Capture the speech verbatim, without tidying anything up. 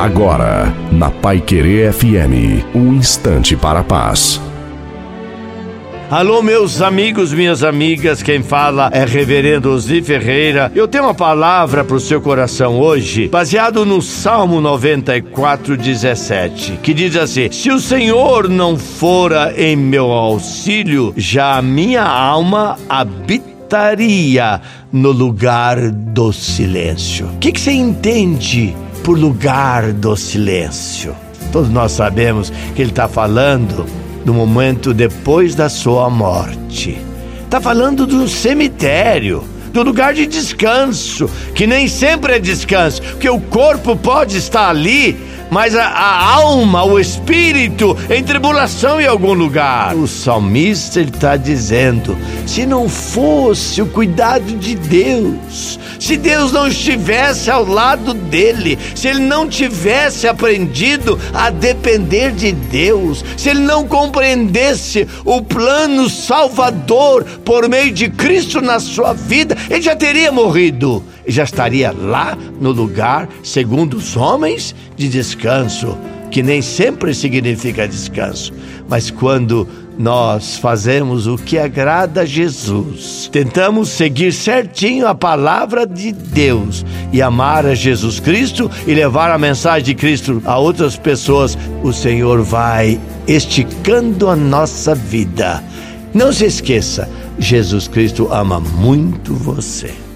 Agora, na Paiquerê F M, um instante para a paz. Alô, meus amigos, minhas amigas, quem fala é Reverendo Zi Ferreira. Eu tenho uma palavra para o seu coração hoje, baseado no Salmo noventa e quatro, dezessete, que diz assim: se o Senhor não fora em meu auxílio, já a minha alma habita no lugar do silêncio. O que, que você entende por lugar do silêncio? Todos nós sabemos que ele está falando do momento depois da sua morte. Está falando do cemitério, do lugar de descanso, que nem sempre é descanso, porque o corpo pode estar ali, mas a, a alma, o espírito, em tribulação em algum lugar. O salmista está dizendo: se não fosse o cuidado de Deus, se Deus não estivesse ao lado dele, se ele não tivesse aprendido a depender de Deus, se ele não compreendesse o plano salvador por meio de Cristo na sua vida, ele já teria morrido. Ele já estaria lá no lugar, segundo os homens, de descanso, que nem sempre significa descanso. Mas quando nós fazemos o que agrada a Jesus, tentamos seguir certinho a palavra de Deus e amar a Jesus Cristo e levar a mensagem de Cristo a outras pessoas, o Senhor vai esticando a nossa vida. Não se esqueça, Jesus Cristo ama muito você.